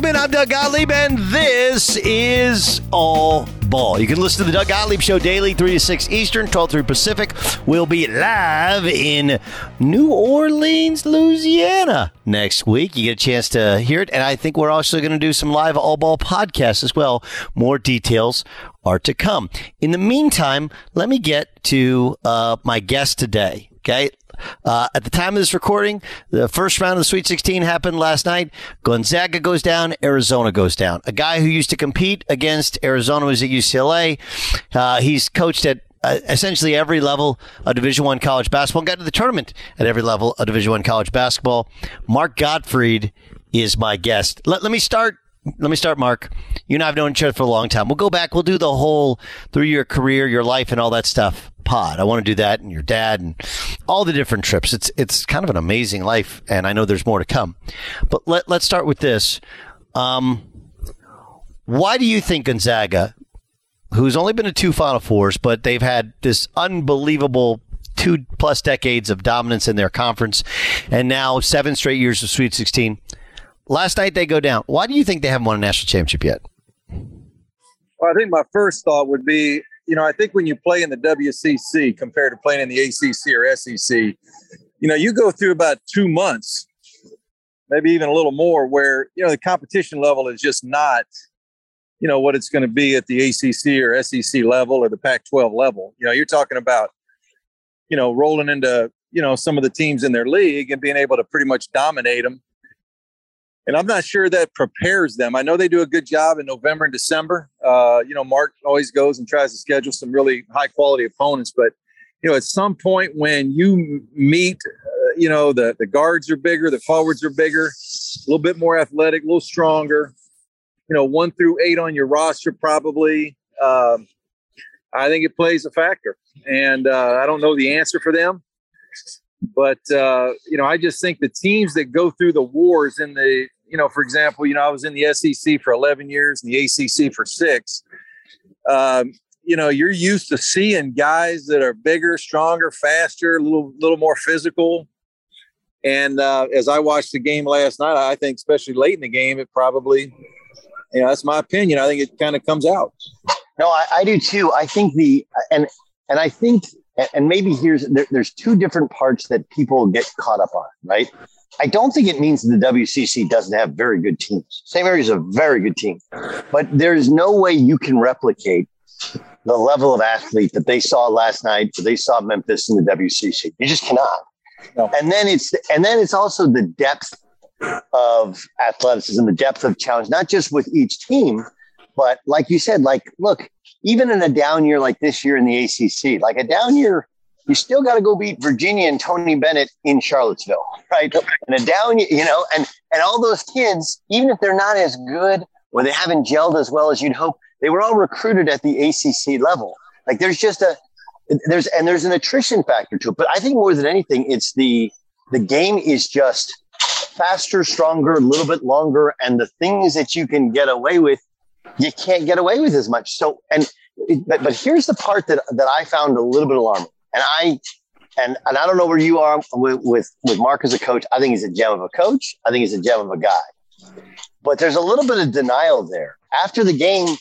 Welcome in. I'm Doug Gottlieb, and this is All Ball. You can listen to the Doug Gottlieb Show daily, 3 to 6 Eastern, 12 to 3 Pacific. We'll be live in New Orleans, Louisiana next week. You get a chance to hear it, and I think we're also going to do some live All Ball podcasts as well. More details are to come. In the meantime, let me get to my guest today, okay? At the time of this recording, the first round of the Sweet 16 happened last night. Gonzaga goes down. Arizona goes down. A guy who used to compete against Arizona was at UCLA. He's coached at essentially every level of Division I college basketball. Got to the tournament at every level of Division I college basketball. Mark Gottfried is my guest. Let me start, Mark. You and I have known each other for a long time. We'll go back. We'll do the whole through your career, your life, and all that stuff pod. I want to do that, and your dad, and all the different trips. It's kind of an amazing life, and I know there's more to come. But let's start with this. Why do you think Gonzaga, who's only been to two Final Fours, but they've had this unbelievable 2+ decades of dominance in their conference, and now 7 straight years of Sweet 16, last night they go down. Why do you think they haven't won a national championship yet? Well, I think my first thought would be, I think when you play in the WCC compared to playing in the ACC or SEC, you go through about 2 months, maybe even a little more, where, the competition level is just not, what it's going to be at the ACC or SEC level or the Pac-12 level. You're talking about, rolling into, some of the teams in their league and being able to pretty much dominate them. And I'm not sure that prepares them. I know they do a good job in November and December. Mark always goes and tries to schedule some really high-quality opponents. But, at some point when you meet, the guards are bigger, the forwards are bigger, a little bit more athletic, a little stronger, 1 through 8 on your roster probably. I think it plays a factor. And I don't know the answer for them. But, I just think the teams that go through the wars in the – for example, I was in the SEC for 11 years and the ACC for 6. You're used to seeing guys that are bigger, stronger, faster, a little more physical. And as I watched the game last night, I think especially late in the game, it probably – that's my opinion. I think it kind of comes out. No, I do too. I think the – and I think – and maybe there's 2 different parts that people get caught up on, right? I don't think it means the WCC doesn't have very good teams. St. Mary's is a very good team. But there's no way you can replicate the level of athlete that they saw last night, that they saw Memphis in the WCC. You just cannot. No. And then it's also the depth of athleticism, the depth of challenge, not just with each team, but like you said, look, even in a down year like this year in the ACC, like a down year, you still got to go beat Virginia and Tony Bennett in Charlottesville, right? And a down year, and all those kids, even if they're not as good or they haven't gelled as well as you'd hope, they were all recruited at the ACC level. Like there's just there's an attrition factor to it. But I think more than anything, it's the game is just faster, stronger, a little bit longer. And the things that you can get away with, you can't get away with as much. So, but here's the part that I found a little bit alarming. And I don't know where you are with Mark as a coach. I think he's a gem of a coach. I think he's a gem of a guy. But there's a little bit of denial there. After the game,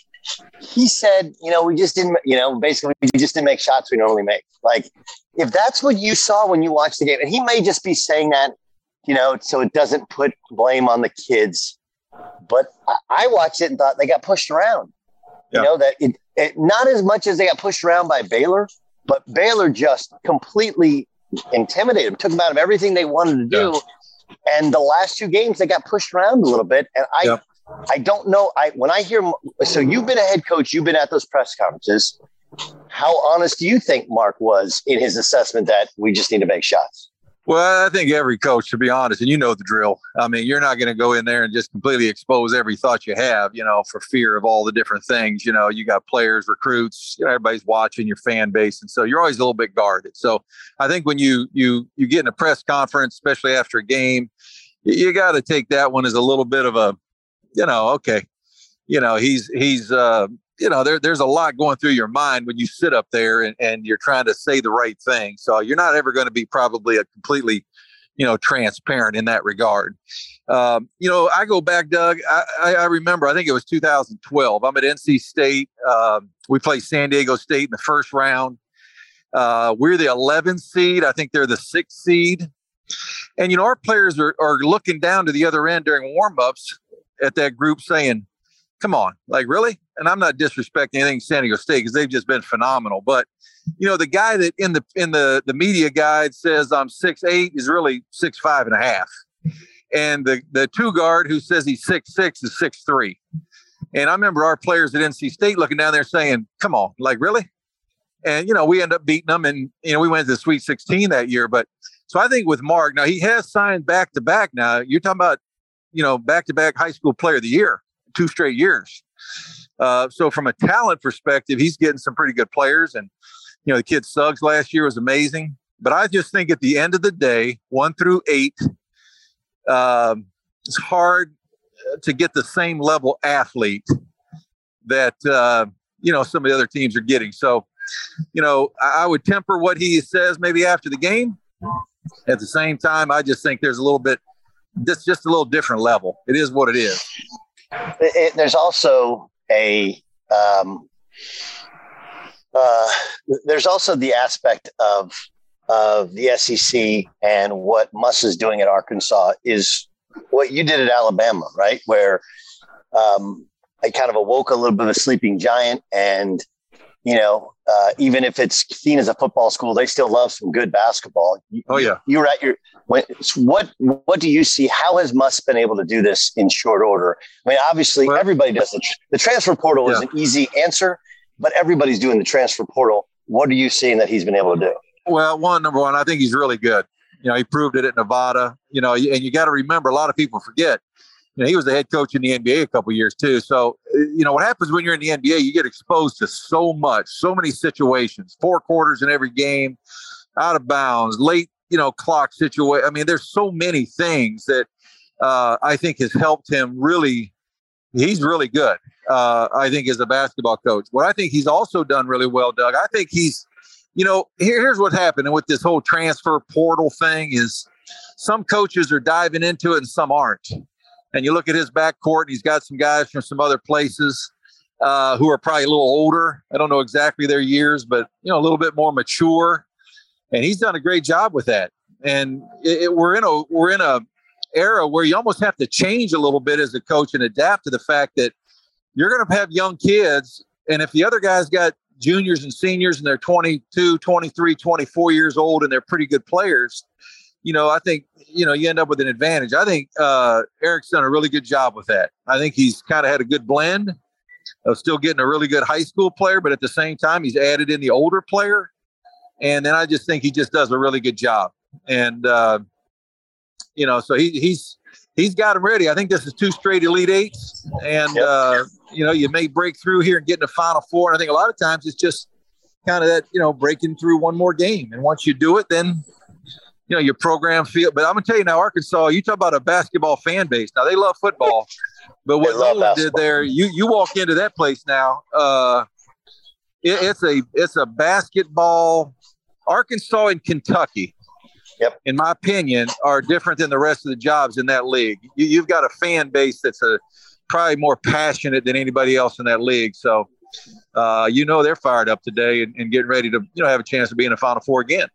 he said, we just didn't make shots we normally make. Like, if that's what you saw when you watched the game, and he may just be saying that, so it doesn't put blame on the kids. But I watched it and thought they got pushed around. Yeah. That it not as much as they got pushed around by Baylor, but Baylor just completely intimidated them, took them out of everything they wanted to do. Yeah. And the last 2 games, they got pushed around a little bit. And I don't know. When I hear – so you've been a head coach. You've been at those press conferences. How honest do you think Mark was in his assessment that we just need to make shots? Well, I think every coach, to be honest, and you know the drill. I mean, you're not going to go in there and just completely expose every thought you have, for fear of all the different things. You got players, recruits, everybody's watching your fan base. And so you're always a little bit guarded. So I think when you get in a press conference, especially after a game, you got to take that one as a little bit of a, okay, he's there's a lot going through your mind when you sit up there and you're trying to say the right thing. So you're not ever going to be probably a completely, you know, transparent in that regard. You know, I go back, Doug, I remember, I think it was 2012. I'm at NC State. We played San Diego State in the first round. We're the 11th seed. I think they're the 6th seed. And, you know, our players are looking down to the other end during warm-ups at that group saying, come on, like, really? And I'm not disrespecting anything San Diego State because they've just been phenomenal. But, you know, the guy that in the media guide says I'm 6'8" is really 6'5" and a half. And the two guard who says he's 6'6" is 6'3". And I remember our players at NC State looking down there saying, come on, like, really? And, you know, we end up beating them, and, you know, we went to the Sweet 16 that year. But so I think with Mark, now he has signed back-to-back now. You're talking about, you know, back-to-back high school player of the year, 2 straight years. So from a talent perspective, he's getting some pretty good players. And, you know, the kid Suggs last year was amazing. But I just think at the end of the day, 1 through 8, it's hard to get the same level athlete that, you know, some of the other teams are getting. So, you know, I would temper what he says maybe after the game. At the same time, I just think there's a little bit, that's just a little different level. It is what it is. There's also the aspect of the SEC, and what Muss is doing at Arkansas is what you did at Alabama, right? Where I kind of awoke a little bit of a sleeping giant, and, you know, even if it's seen as a football school, they still love some good basketball. Oh yeah, you're at your. What do you see? How has Muss been able to do this in short order? I mean, obviously everybody does it. The transfer portal is an easy answer, but everybody's doing the transfer portal. What are you seeing that he's been able to do? Well, number one, I think he's really good. You know, he proved it at Nevada. You know, and you got to remember, a lot of people forget. You know, he was the head coach in the NBA a couple of years too. So, you know, what happens when you're in the NBA, you get exposed to so much, so many situations, 4 quarters in every game, out of bounds, late, you know, clock situation. I mean, there's so many things that I think has helped him really. He's really good, I think, as a basketball coach. What I think he's also done really well, Doug, I think he's, you know, here's what happened with this whole transfer portal thing is some coaches are diving into it and some aren't. And you look at his backcourt, and he's got some guys from some other places who are probably a little older. I don't know exactly their years, but, you know, a little bit more mature. And he's done a great job with that. And we're in a era where you almost have to change a little bit as a coach and adapt to the fact that you're going to have young kids. And if the other guy's got juniors and seniors and they're 22, 23, 24 years old and they're pretty good players, you know, I think, you know, you end up with an advantage. I think Eric's done a really good job with that. I think he's kind of had a good blend of still getting a really good high school player, but at the same time, he's added in the older player. And then I just think he just does a really good job. And, you know, so he's got him ready. I think this is 2 straight Elite Eights. And, you know, you may break through here and get in the Final Four. And I think a lot of times it's just kind of that, you know, breaking through one more game. And once you do it, then – you know, your program field. But I'm going to tell you now, Arkansas, you talk about a basketball fan base. Now, they love football. But what Lola did there, you walk into that place now, it's a basketball. Arkansas and Kentucky, in my opinion, are different than the rest of the jobs in that league. You've got a fan base that's probably more passionate than anybody else in that league. So, you know, they're fired up today and getting ready to, you know, have a chance to be in the Final Four again.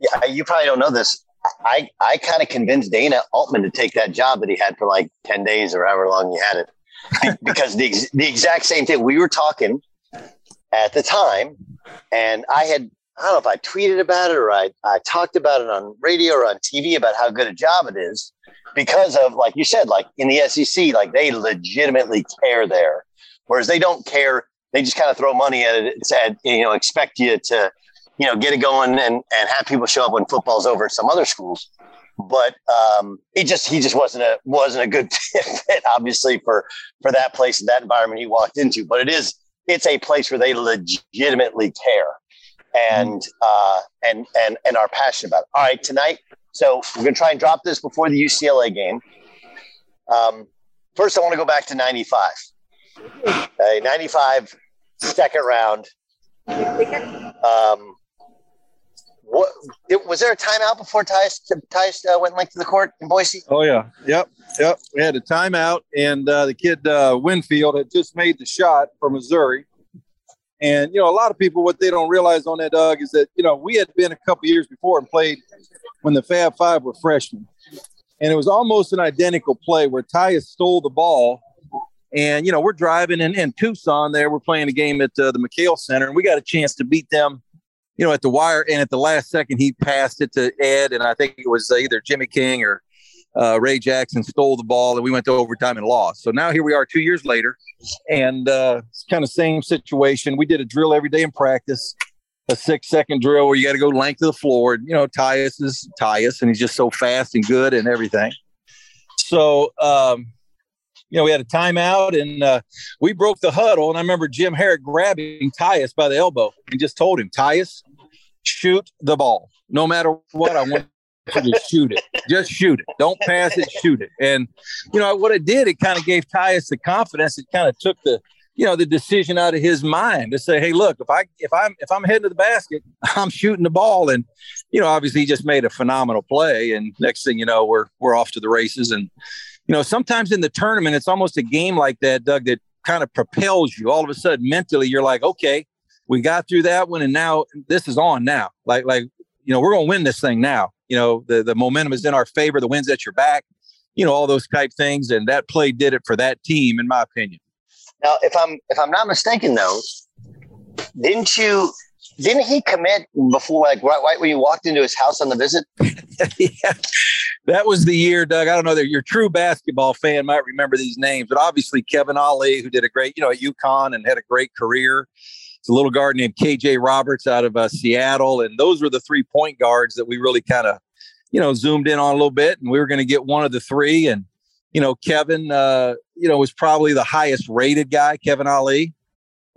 Yeah, you probably don't know this. I kind of convinced Dana Altman to take that job that he had for like 10 days or however long he had it, because the exact same thing. We were talking at the time, and I don't know if I tweeted about it or I talked about it on radio or on TV about how good a job it is because of, like you said, like in the SEC, like they legitimately care there, whereas they don't care. They just kind of throw money at it and said, you know, expect you to – you know, get it going and have people show up when football's over at some other schools. But he just wasn't a good fit, obviously, for that place and that environment he walked into. But it's a place where they legitimately care and are passionate about it. All right, tonight. So we're going to try and drop this before the UCLA game. First, I want to go back to 95. 95, second round. Was there a timeout before Tyus went length of the court in Boise? Oh, yeah. Yep. We had a timeout, and the kid Winfield had just made the shot for Missouri. And, you know, a lot of people, what they don't realize on that, Doug, is that, you know, we had been a couple years before and played when the Fab Five were freshmen. And it was almost an identical play where Tyus stole the ball. And, you know, we're driving in Tucson there. We're playing a game at the McHale Center, and we got a chance to beat them, you know, at the wire. And at the last second, he passed it to Ed, and I think it was either Jimmy King or Ray Jackson stole the ball, and we went to overtime and lost. So now here we are 2 years later, and it's kind of same situation. We did a drill every day in practice, a 6-second drill where you got to go length of the floor. And, you know, Tyus is Tyus, and he's just so fast and good and everything. So, you know, we had a timeout, and we broke the huddle. And I remember Jim Herrick grabbing Tyus by the elbow and just told him, Tyus, shoot the ball. No matter what, I want you to shoot it. Just shoot it. Don't pass it, shoot it. And, you know, what it did, it kind of gave Tyus the confidence. It kind of took the, you know, the decision out of his mind to say, hey, look, if I'm heading to the basket, I'm shooting the ball. And, you know, obviously he just made a phenomenal play. And next thing you know, we're off to the races. And, you know, sometimes in the tournament, it's almost a game like that, Doug, that kind of propels you. All of a sudden, mentally, you're like, okay, we got through that one, and now this is on now. Like you know, we're going to win this thing now. You know, the momentum is in our favor. The wind's at your back. You know, all those type things, and that play did it for that team, in my opinion. Now, if I'm not mistaken, though, didn't he commit before, like right when you walked into his house on the visit? Yeah. That was the year, Doug. I don't know that your true basketball fan might remember these names, but obviously Kevin Ollie, who did a great, you know, at UConn and had a great career. It's a little guard named KJ Roberts out of Seattle. And those were the 3-point guards that we really kind of, you know, zoomed in on a little bit. And we were going to get one of the three. And, you know, Kevin, you know, was probably the highest rated guy, Kevin Ollie.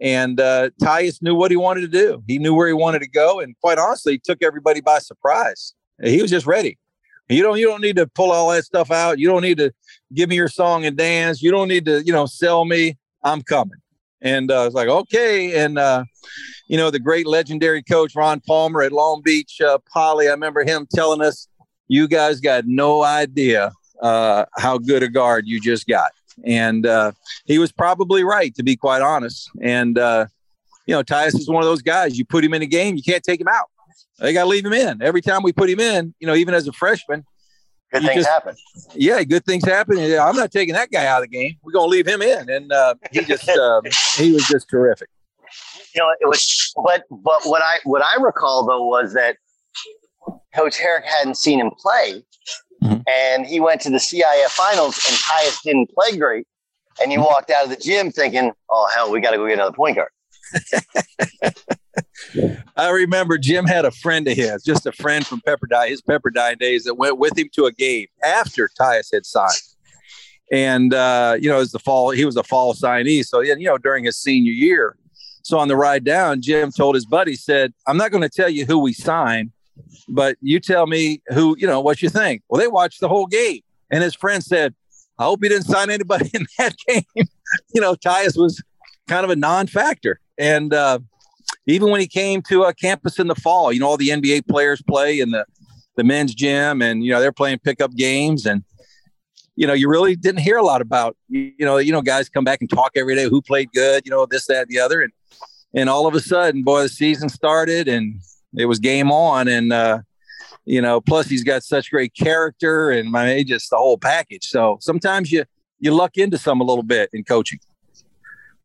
And Tyus knew what he wanted to do. He knew where he wanted to go. And quite honestly, he took everybody by surprise. He was just ready. You don't need to pull all that stuff out. You don't need to give me your song and dance. You don't need to, you know, sell me. I'm coming. And I was like, okay. And, you know, the great legendary coach Ron Palmer at Long Beach Poly, I remember him telling us, you guys got no idea how good a guard you just got. And he was probably right, to be quite honest. And, you know, Tyus is one of those guys. You put him in a game, you can't take him out. They got to leave him in. Every time we put him in, you know, even as a freshman. Good things happen. Yeah, good things happen. I'm not taking that guy out of the game. We're going to leave him in. And he just he was just terrific. You know, it was but what I recall, though, was that Coach Herrick hadn't seen him play. Mm-hmm. And he went to the CIF finals, and Tyus didn't play great. And he walked out of the gym thinking, oh, hell, we got to go get another point guard. I remember Jim had a friend of his, just a friend from Pepperdine, his Pepperdine days, that went with him to a game after Tyus had signed. And, you know, it was the fall, he was a fall signee. So, you know, during his senior year. So on the ride down, Jim told his buddy, said, I'm not going to tell you who we signed, but you tell me who, you know, what you think. Well, they watched the whole game. And his friend said, I hope he didn't sign anybody in that game. You know, Tyus was kind of a non-factor. And even when he came to a campus in the fall, you know, all the NBA players play in the men's gym, and, you know, they're playing pickup games. And, you know, you really didn't hear a lot about, you know, guys come back and talk every day, who played good, you know, this, that, the other. And all of a sudden, boy, the season started and it was game on. And, you know, plus he's got such great character, and I mean, just the whole package. So sometimes you luck into some a little bit in coaching.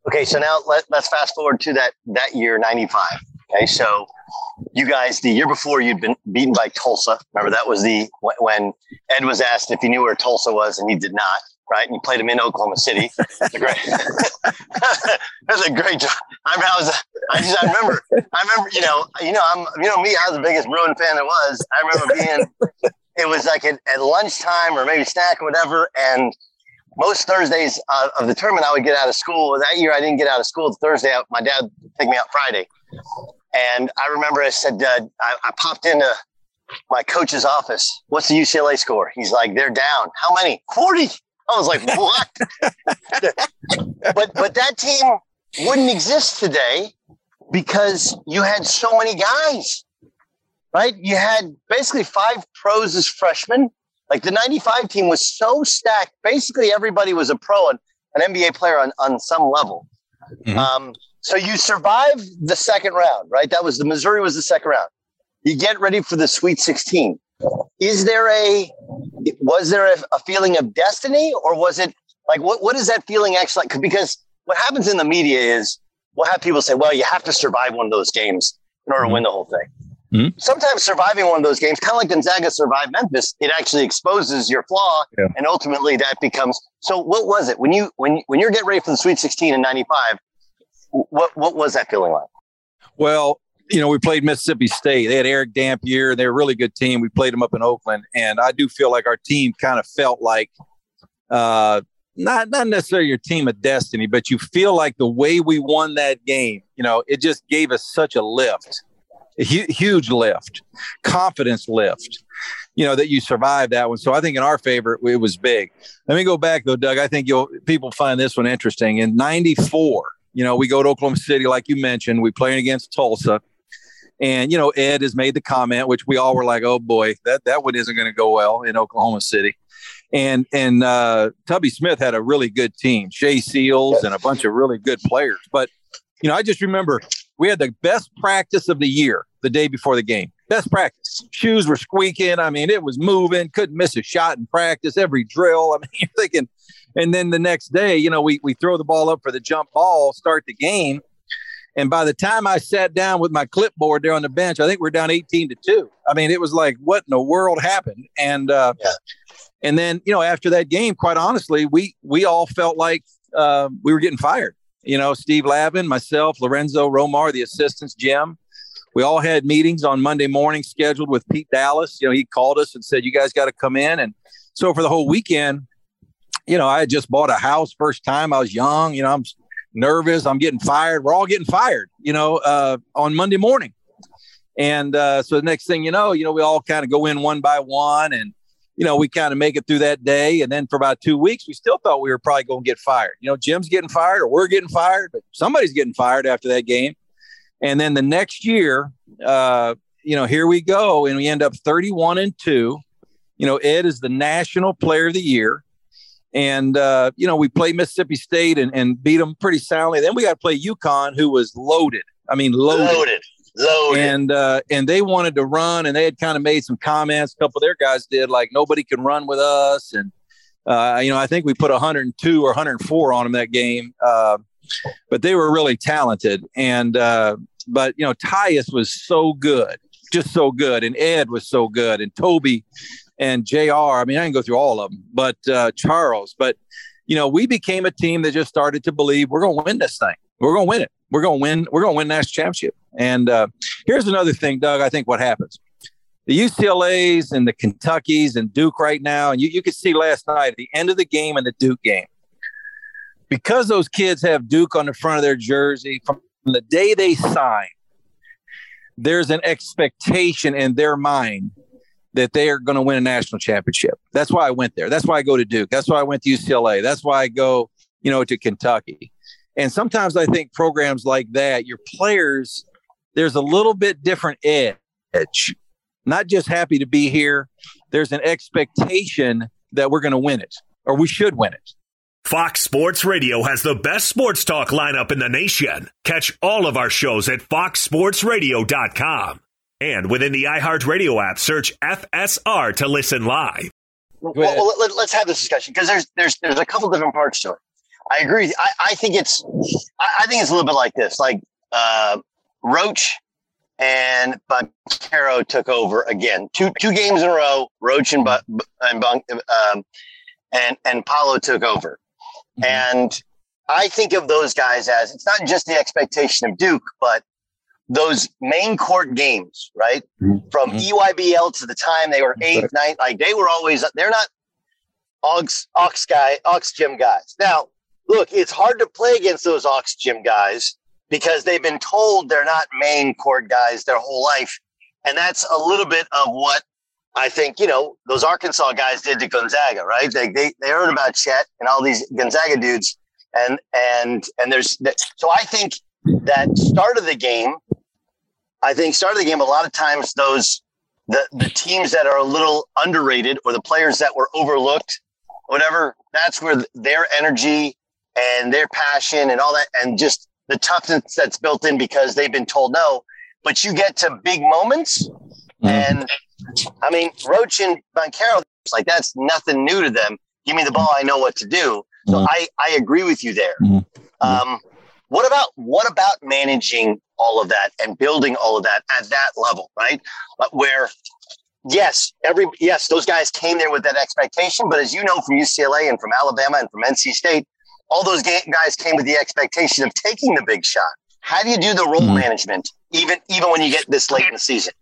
Okay, so now let's fast forward to that year, 95. Okay, so you guys, the year before, you'd been beaten by Tulsa. Remember, that was when Ed was asked if he knew where Tulsa was, and he did not, right? And you played him in Oklahoma City. That's a great job. I remember, you know me, I was the biggest Bruin fan there was. I remember it was like at lunchtime or maybe snack or whatever, and most Thursdays of the tournament, I would get out of school. That year, I didn't get out of school. Thursday, my dad would take me out Friday. And I remember I said, I popped into my coach's office. What's the UCLA score? He's like, they're down. How many? 40. I was like, what? But that team wouldn't exist today because you had so many guys. right? You had basically five pros as freshmen. Like the 95 team was so stacked. Basically, everybody was a pro and an NBA player on some level. Mm-hmm. So you survive the second round, right? That was Missouri was the second round. You get ready for the Sweet 16. Was there a feeling of destiny, or was it like, what is that feeling actually like? Because what happens in the media is we'll have people say, well, you have to survive one of those games in order to win the whole thing. Mm-hmm. Sometimes surviving one of those games, kind of like Gonzaga survived Memphis, it actually exposes your flaw. Yeah. And ultimately that becomes, so what was it when you're getting ready for the Sweet 16 in 95, what was that feeling like? Well, you know, we played Mississippi State. They had Eric Dampier. They're a really good team. We played them up in Oakland. And I do feel like our team kind of felt like, not necessarily your team of destiny, but you feel like the way we won that game, you know, it just gave us such a lift, a huge lift, confidence lift, you know, that you survived that one. So I think in our favor, it was big. Let me go back, though, Doug. I think people find this one interesting. In 94, you know, we go to Oklahoma City, like you mentioned. We playing against Tulsa. And, you know, Ed has made the comment, which we all were like, oh, boy, that one isn't going to go well in Oklahoma City. And Tubby Smith had a really good team, Shea Seals and a bunch of really good players. But, you know, I just remember we had the best practice of the year the day before the game. Best practice. Shoes were squeaking. I mean, it was moving. Couldn't miss a shot in practice, every drill. I mean, you're thinking. And then the next day, you know, we throw the ball up for the jump ball, start the game. And by the time I sat down with my clipboard there on the bench, I think we're down 18-2. I mean, it was like, what in the world happened? And then, you know, after that game, quite honestly, we all felt like we were getting fired. You know, Steve Lavin, myself, Lorenzo Romar, the assistants, Jim. We all had meetings on Monday morning scheduled with Pete Dallas. You know, he called us and said, you guys got to come in. And so for the whole weekend, you know, I had just bought a house first time. I was young. You know, I'm nervous. I'm getting fired. We're all getting fired, you know, on Monday morning. And so the next thing you know, we all kind of go in one by one and, you know, we kind of make it through that day. And then for about 2 weeks, we still thought we were probably going to get fired. You know, Jim's getting fired or we're getting fired, but somebody's getting fired after that game. And then the next year, you know, here we go. And we end up 31-2. You know, Ed is the National Player of the Year. And, you know, we play Mississippi State and beat them pretty soundly. Then we got to play UConn, who was loaded. I mean, loaded. And they wanted to run, and they had kind of made some comments. A couple of their guys did, like, nobody can run with us. And, you know, I think we put 102 or 104 on them that game. But they were really talented. And but, you know, Tyus was so good, just so good. And Ed was so good. And Toby and JR, I mean, I can go through all of them, but Charles. But, you know, we became a team that just started to believe we're going to win this thing. We're going to win it. We're going to win the national championship. And here's another thing, Doug, I think what happens. The UCLAs and the Kentuckys and Duke right now, and you could see last night at the end of the game and the Duke game, because those kids have Duke on the front of their jersey, from the day they sign, there's an expectation in their mind that they are going to win a national championship. That's why I went there. That's why I go to Duke. That's why I went to UCLA. That's why I go, you know, to Kentucky. And sometimes I think programs like that, your players, there's a little bit different edge, not just happy to be here. There's an expectation that we're going to win it, or we should win it. Fox Sports Radio has the best sports talk lineup in the nation. Catch all of our shows at foxsportsradio.com. And within the iHeartRadio app, search FSR to listen live. Well, let's have this discussion because there's a couple different parts to it. I agree. I think it's a little bit like this. Like Roach and Boncaro took over again. Two games in a row. Roach and Paolo took over. Mm-hmm. And I think of those guys as it's not just the expectation of Duke, but those main court games, right? From EYBL to the time they were 8th, 9th, like they were always, they're not Ox Gym guys. Now, look, it's hard to play against those Ox Gym guys because they've been told they're not main court guys their whole life. And that's a little bit of what I think, you know, those Arkansas guys did to Gonzaga, right? They heard about Chet and all these Gonzaga dudes. And there's, so I think that start of the game, I think, start of the game, a lot of times those the teams that are a little underrated or the players that were overlooked, whatever, that's where their energy and their passion and all that and just the toughness that's built in because they've been told no. But you get to big moments. Mm-hmm. And, I mean, Roach and Boncaro, like, that's nothing new to them. Give me the ball. I know what to do. So mm-hmm. I agree with you there. Mm-hmm. What about managing all of that and building all of that at that level, right? Where, yes, those guys came there with that expectation. But as you know, from UCLA and from Alabama and from NC State, all those guys came with the expectation of taking the big shot. How do you do the role mm-hmm. management, even when you get this late in the season?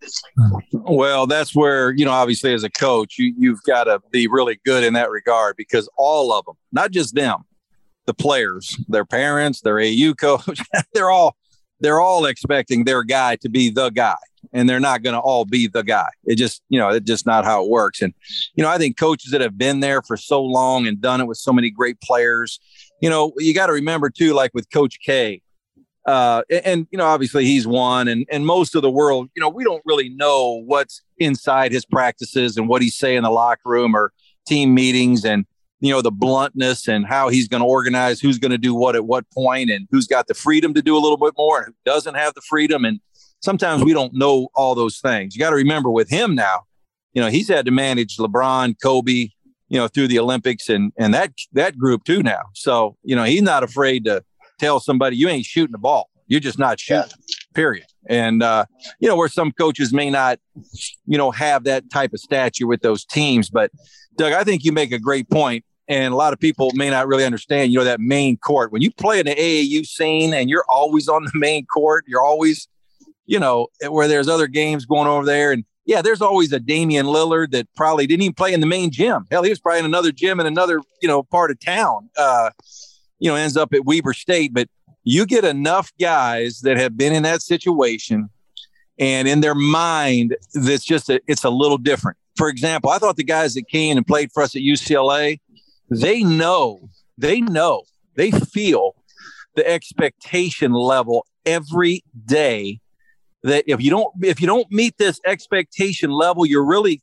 Well, that's where, you know, obviously as a coach, you've got to be really good in that regard because all of them, not just them, the players, their parents, their AU coach, they're all expecting their guy to be the guy, and they're not going to all be the guy. It's just not how it works. And, you know, I think coaches that have been there for so long and done it with so many great players, you know, you got to remember too, like with Coach K, and, you know, obviously he's one and most of the world, you know, we don't really know what's inside his practices and what he's saying in the locker room or team meetings and, you know, the bluntness and how he's going to organize, who's going to do what at what point and who's got the freedom to do a little bit more and who doesn't have the freedom. And sometimes we don't know all those things. You got to remember with him now, you know, he's had to manage LeBron, Kobe, you know, through the Olympics and that group too now. So, you know, he's not afraid to tell somebody you ain't shooting the ball. You're just not shooting, period. And, you know, where some coaches may not, you know, have that type of stature with those teams. But, Doug, I think you make a great point. And a lot of people may not really understand, you know, that main court. When you play in the AAU scene and you're always on the main court, you're always, you know, where there's other games going over there. And, yeah, there's always a Damian Lillard that probably didn't even play in the main gym. Hell, he was probably in another gym in another, you know, part of town. You know, ends up at Weber State, but you get enough guys that have been in that situation and in their mind, that's just, it's a little different. For example, I thought the guys that came and played for us at UCLA, they know, they feel the expectation level every day that if you don't meet this expectation level, you're really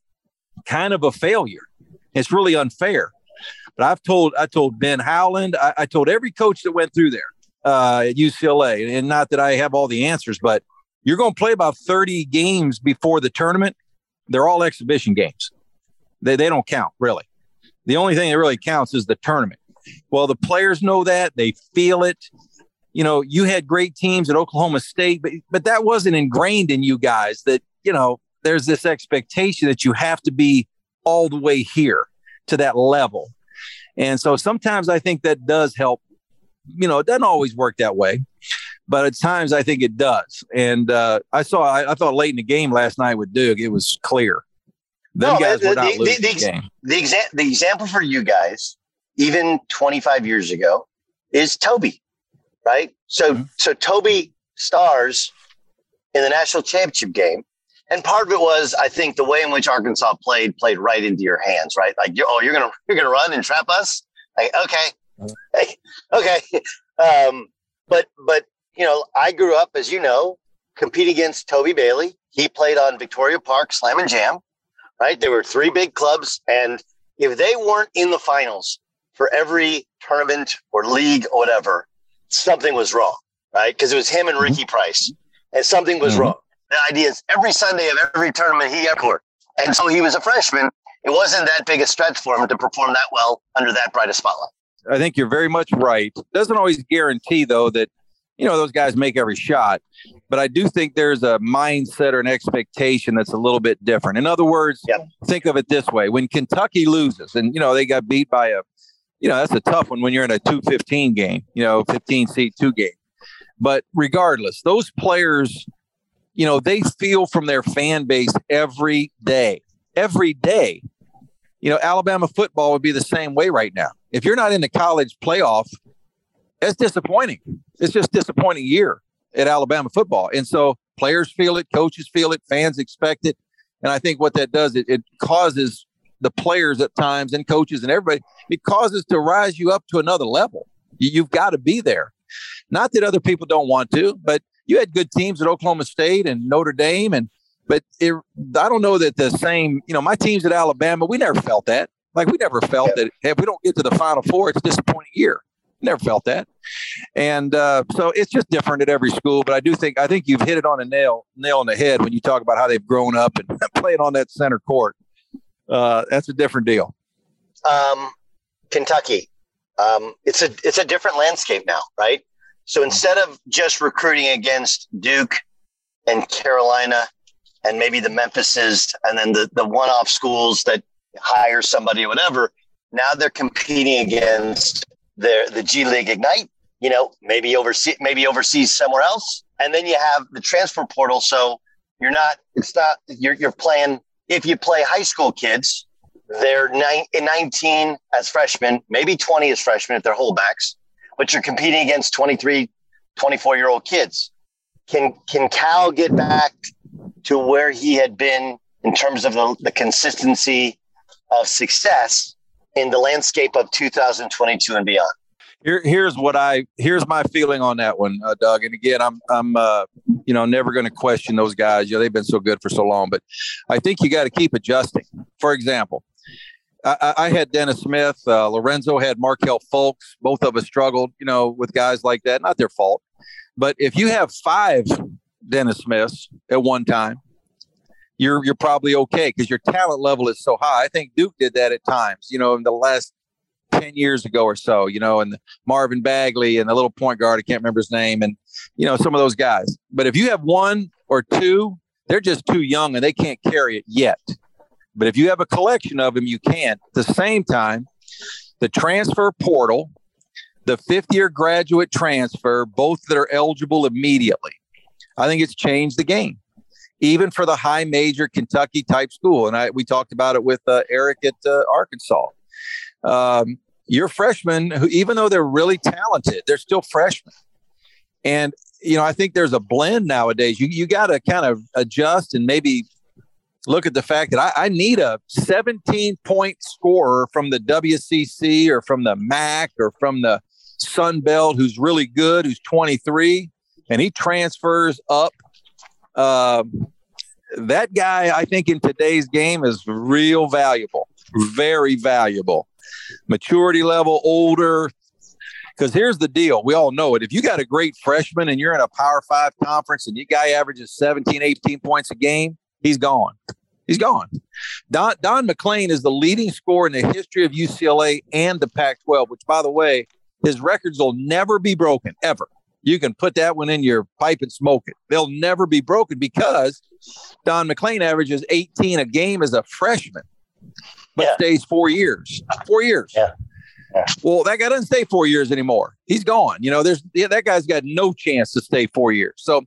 kind of a failure. It's really unfair. But I told Ben Howland, I told every coach that went through there at UCLA, and not that I have all the answers, but you're going to play about 30 games before the tournament. They're all exhibition games. They don't count, really. The only thing that really counts is the tournament. Well, the players know that. They feel it. You know, you had great teams at Oklahoma State, but that wasn't ingrained in you guys that, you know, there's this expectation that you have to be all the way here to that level. And so sometimes I think that does help. You know, it doesn't always work that way, but at times I think it does. And I thought late in the game last night with Duke, it was clear. The example for you guys, even 25 years ago, is Toby, right? So, mm-hmm. so Toby stars in the national championship game. And part of it was, I think, the way in which Arkansas played right into your hands, right? Like, you're gonna run and trap us. Like, okay. But you know, I grew up, as you know, competing against Toby Bailey. He played on Victoria Park Slam and Jam, right? There were three big clubs, and if they weren't in the finals for every tournament or league or whatever, something was wrong, right? Because it was him and Ricky Price, and something was wrong. The idea is every Sunday of every tournament he ever scored. And so he was a freshman. It wasn't that big a stretch for him to perform that well under that bright a spotlight. I think you're very much right. Doesn't always guarantee, though, that, you know, those guys make every shot. But I do think there's a mindset or an expectation that's a little bit different. In other words, Think of it this way. When Kentucky loses and, you know, they got beat by a, you know, that's a tough one when you're in a 2-15 game, you know, 15-seed 2 game. But regardless, those players – you know, they feel from their fan base every day, you know, Alabama football would be the same way right now. If you're not in the college playoff, it's disappointing. It's just disappointing year at Alabama football. And so players feel it, coaches feel it, fans expect it. And I think what that does, it causes the players at times and coaches and everybody, it causes to rise you up to another level. You've got to be there. Not that other people don't want to, but you had good teams at Oklahoma State and Notre Dame, but I don't know that the same, my teams at Alabama, we never felt that. Like, we never felt that if we don't get to the Final Four, it's a disappointing year. Never felt that. And so it's just different at every school. But I think you've hit it on a nail on the head when you talk about how they've grown up and playing on that center court. That's a different deal. Kentucky. It's a different landscape now, right? So instead of just recruiting against Duke and Carolina and maybe the Memphises and then the one-off schools that hire somebody or whatever, now they're competing against the G League Ignite, maybe overseas somewhere else. And then you have the transfer portal. So you're playing, if you play high school kids, they're 19 as freshmen, maybe 20 as freshmen if they're holdbacks, but you're competing against 23, 24-year-old kids. Can Cal get back to where he had been in terms of the consistency of success in the landscape of 2022 and beyond? Here's my feeling on that one, Doug. And again, I'm never going to question those guys. They've been so good for so long, but I think you got to keep adjusting. For example, I had Dennis Smith, Lorenzo had Markel Fulks. Both of us struggled, with guys like that, not their fault. But if you have 5 Dennis Smiths at one time, you're probably okay because your talent level is so high. I think Duke did that at times, in the last 10 years ago or so, and Marvin Bagley and the little point guard, I can't remember his name, and, some of those guys. But if you have 1 or 2, they're just too young and they can't carry it yet. But if you have a collection of them, you can. At the same time, the transfer portal, the fifth-year graduate transfer, both that are eligible immediately, I think it's changed the game. Even for the high major Kentucky type school. And we talked about it with Eric at Arkansas. Your freshmen, who, even though they're really talented, they're still freshmen. And, I think there's a blend nowadays. You got to kind of adjust and maybe look at the fact that I need a 17-point scorer from the WCC or from the MAC or from the Sun Belt who's really good, who's 23, and he transfers up. That guy, I think, in today's game is real valuable, very valuable. Maturity level, older, because here's the deal. We all know it. If you got a great freshman and you're in a Power 5 conference and your guy averages 17, 18 points a game, he's gone. He's gone. Don McLean is the leading scorer in the history of UCLA and the Pac-12, which, by the way, his records will never be broken, ever. You can put that one in your pipe and smoke it. They'll never be broken because Don McLean averages 18 a game as a freshman, but stays 4 years. 4 years. Yeah. Well, that guy doesn't stay 4 years anymore. He's gone. That guy's got no chance to stay 4 years. So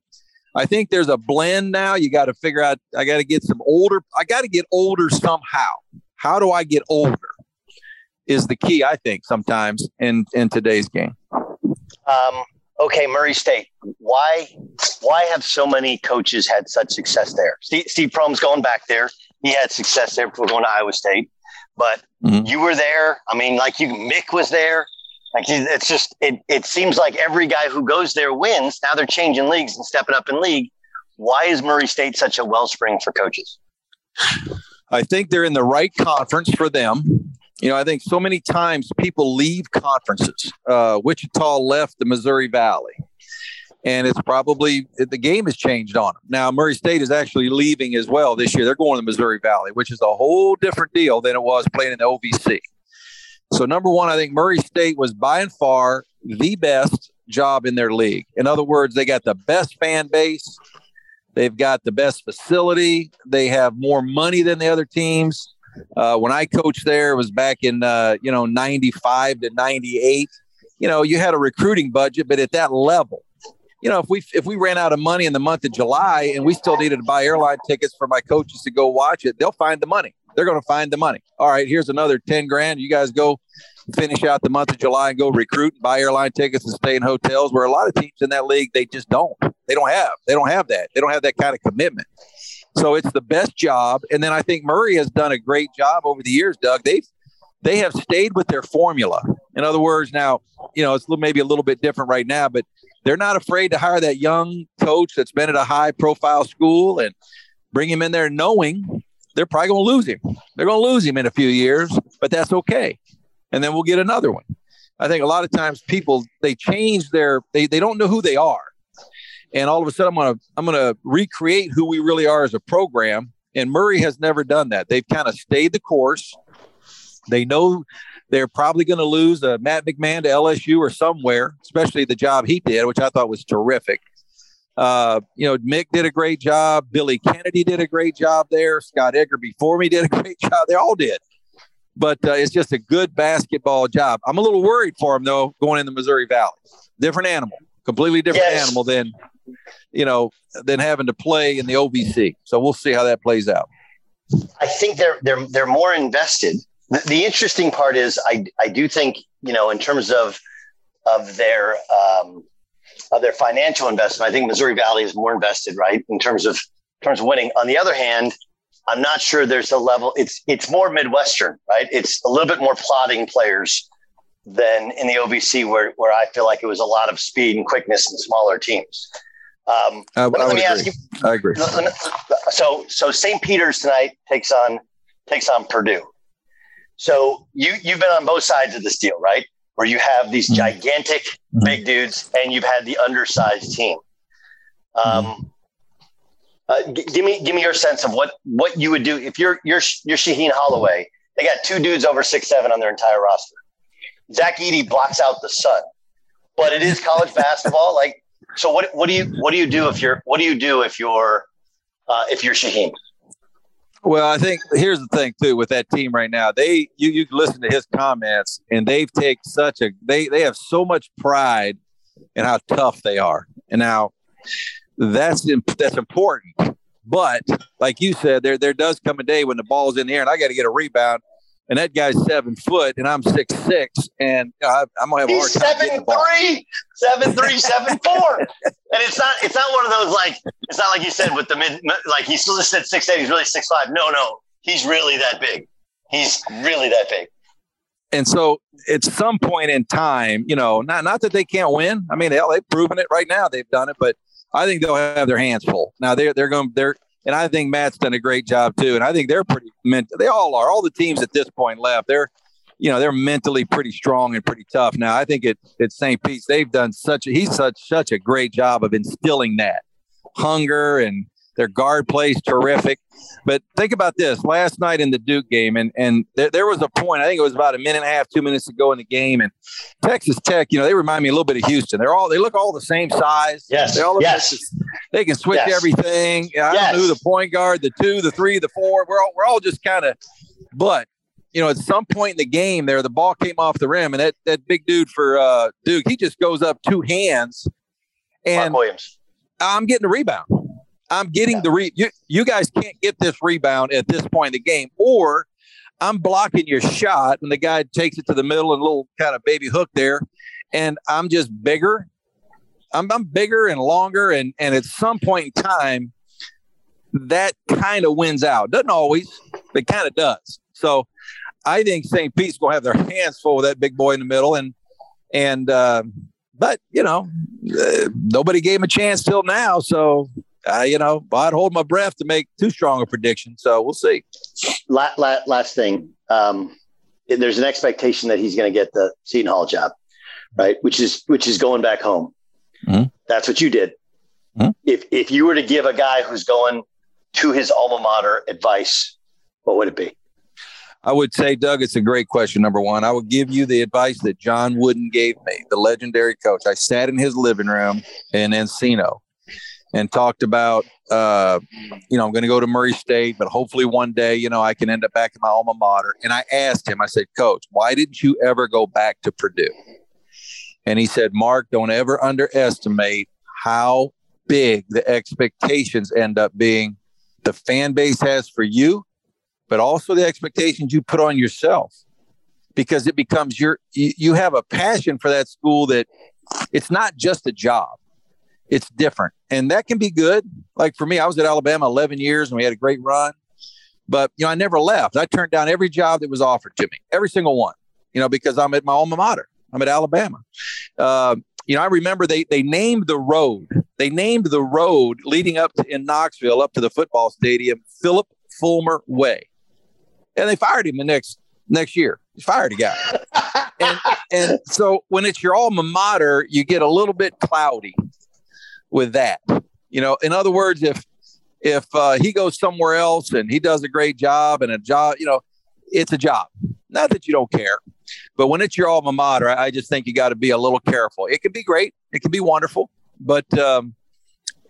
I think there's a blend now. You got to figure out, I got to get older somehow. How do I get older is the key, I think, sometimes in today's game. Okay, Murray State. Why have so many coaches had such success there? Steve Prohm's going back there. He had success there before going to Iowa State. But you were there. I mean, Mick was there. It's just it seems like every guy who goes there wins. Now they're changing leagues and stepping up in league. Why is Murray State such a wellspring for coaches? I think they're in the right conference for them. I think so many times people leave conferences. Wichita left the Missouri Valley, and it's probably the game has changed on them. Now, Murray State is actually leaving as well this year. They're going to the Missouri Valley, which is a whole different deal than it was playing in the OVC. So, number one, I think Murray State was by and far the best job in their league. In other words, they got the best fan base. They've got the best facility. They have more money than the other teams. When I coached there, it was back in, 95 to 98, you had a recruiting budget, but at that level, if we ran out of money in the month of July and we still needed to buy airline tickets for my coaches to go watch it, they'll find the money. They're going to find the money. All right, here's another $10,000. You guys go finish out the month of July and go recruit and buy airline tickets and stay in hotels, where a lot of teams in that league, they just don't. They don't have that. They don't have that kind of commitment. So it's the best job. And then I think Murray has done a great job over the years, Doug. They have stayed with their formula. In other words, now, it's maybe a little bit different right now, but they're not afraid to hire that young coach that's been at a high-profile school and bring him in there knowing they're probably going to lose him. They're going to lose him in a few years, but that's okay. And then we'll get another one. I think a lot of times people, they change their – they don't know who they are. And all of a sudden, I'm going to recreate who we really are as a program. And Murray has never done that. They've kind of stayed the course. They know they're probably going to lose Matt McMahon to LSU or somewhere, especially the job he did, which I thought was terrific. Mick did a great job. Billy Kennedy did a great job there. Scott Egger before me did a great job. They all did. But it's just a good basketball job. I'm a little worried for him, though, going into Missouri Valley. Different animal. Completely different animal than having to play in the OVC. So we'll see how that plays out. I think they're more invested. The interesting part is I do think, in terms of their financial investment, I think Missouri Valley is more invested, right, in terms of winning. On the other hand, I'm not sure there's a level. It's more Midwestern, right? It's a little bit more plodding players than in the OVC, where I feel like it was a lot of speed and quickness and smaller teams. I agree. So St. Peter's tonight takes on Purdue. So you've been on both sides of this deal, right? Where you have these gigantic big dudes and you've had the undersized team. Give me your sense of what you would do if you're Shaheen Holloway. They got two dudes over 6'7" on their entire roster. Zach Edey blocks out the sun, but it is college basketball. Like, so what do you do if you're Shaheen? Well, I think here's the thing too with that team right now. You listen to his comments, and they've taken they have so much pride in how tough they are. And now that's important, but like you said, there does come a day when the ball's in the air and I got to get a rebound. And that guy's 7 foot, and I'm 6'6", and I'm gonna have a hard time getting the ball. He's 7'3", 7'4", and it's not one of those like it's not like you said with the mid like he's listed 6'8", he's really 6'5". No, he's really that big. He's really that big. And so at some point in time, not that they can't win. I mean, hell, they've proven it right now. They've done it, but I think they'll have their hands full. Now they're going. And I think Matt's done a great job too. And I think they're pretty mental. They all are. All the teams at this point left. They're mentally pretty strong and pretty tough. Now I think at St. Pete's they've done such a great job of instilling that hunger, and their guard plays terrific. But think about this: last night in the Duke game, and there was a point. I think it was about a minute and a half, 2 minutes ago in the game, and Texas Tech. They remind me a little bit of Houston. They look all the same size. Yes. They can switch everything. I don't know who the point guard, the two, the three, the four. We're all just kind of – but, at some point in the game there, the ball came off the rim, and that big dude for Duke, he just goes up two hands. And Mark Williams. I'm getting the rebound. I'm getting the – you guys can't get this rebound at this point in the game, or I'm blocking your shot, and the guy takes it to the middle and a little kind of baby hook there, and I'm just bigger. I'm bigger and longer, and at some point in time, that kind of wins out. Doesn't always, but kind of does. So I think St. Pete's going to have their hands full with that big boy in the middle. But nobody gave him a chance till now. So, I'd hold my breath to make too strong a prediction. So we'll see. Last thing. There's an expectation that he's going to get the Seton Hall job, right? Which is going back home. Mm-hmm. That's what you did. Mm-hmm. If you were to give a guy who's going to his alma mater advice, what would it be? I would say, Doug, it's a great question, number one. I would give you the advice that John Wooden gave me, the legendary coach. I sat in his living room in Encino and talked about, I'm going to go to Murray State, but hopefully one day, I can end up back in my alma mater. And I asked him, I said, Coach, why didn't you ever go back to Purdue? And he said, Mark, don't ever underestimate how big the expectations end up being the fan base has for you, but also the expectations you put on yourself, because it becomes you have a passion for that school that it's not just a job. It's different. And that can be good. Like for me, I was at Alabama 11 years and we had a great run, but I never left. I turned down every job that was offered to me, every single one, because I'm at my alma mater. I'm at Alabama. you know, I remember they named the road. They named the road leading up to, in Knoxville up to the football stadium, Philip Fulmer Way. And they fired him the next year. He fired a guy. And so when it's your alma mater, you get a little bit cloudy with that. You know, in other words, if he goes somewhere else and he does a great job and a job, you know, it's a job. Not that you don't care, but when it's your alma mater, I just think you got to be a little careful. It could be great. It could be wonderful. But,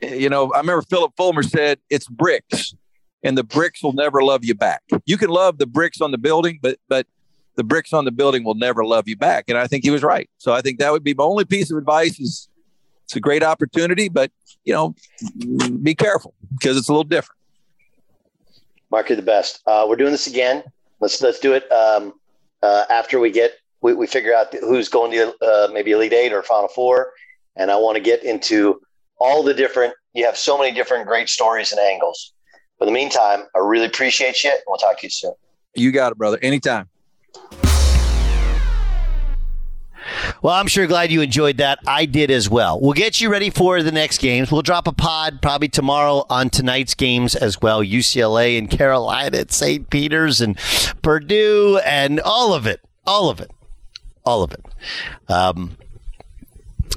you know, I remember Philip Fulmer said, it's bricks and the bricks will never love you back. You can love the bricks on the building, but the bricks on the building will never love you back. And I think he was right. So I think that would be my only piece of advice is it's a great opportunity, but, you know, be careful because it's a little different. Mark, you're the best. We're doing this again. Let's do it after we figure out who's going to maybe Elite Eight or Final Four. And I want to get into all the different – you have so many different great stories and angles. But in the meantime, I really appreciate you, and we'll talk to you soon. You got it, brother. Anytime. Well, I'm sure glad you enjoyed that. I did as well. We'll get you ready for the next games. We'll drop a pod probably tomorrow on tonight's games as well. UCLA and Carolina at St. Peter's and Purdue and all of it.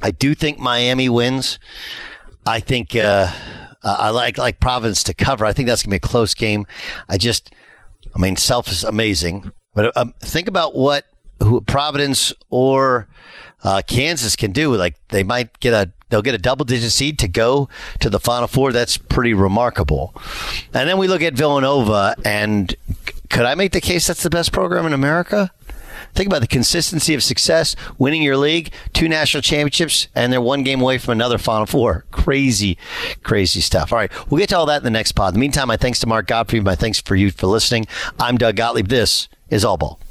I do think Miami wins. I think I like Providence to cover. I think that's going to be a close game. Self is amazing. But think about who Providence or Kansas can do. Like they might they'll get a double-digit seed to go to the Final Four. That's pretty remarkable. And then we look at Villanova, and could I make the case that's the best program in America? Think about the consistency of success, winning your league, 2 national championships, and they're 1 game away from another Final Four. Crazy, crazy stuff. All right, we'll get to all that in the next pod. In the meantime, my thanks to Mark Gottfried. My thanks for you for listening. I'm Doug Gottlieb. This is All Ball.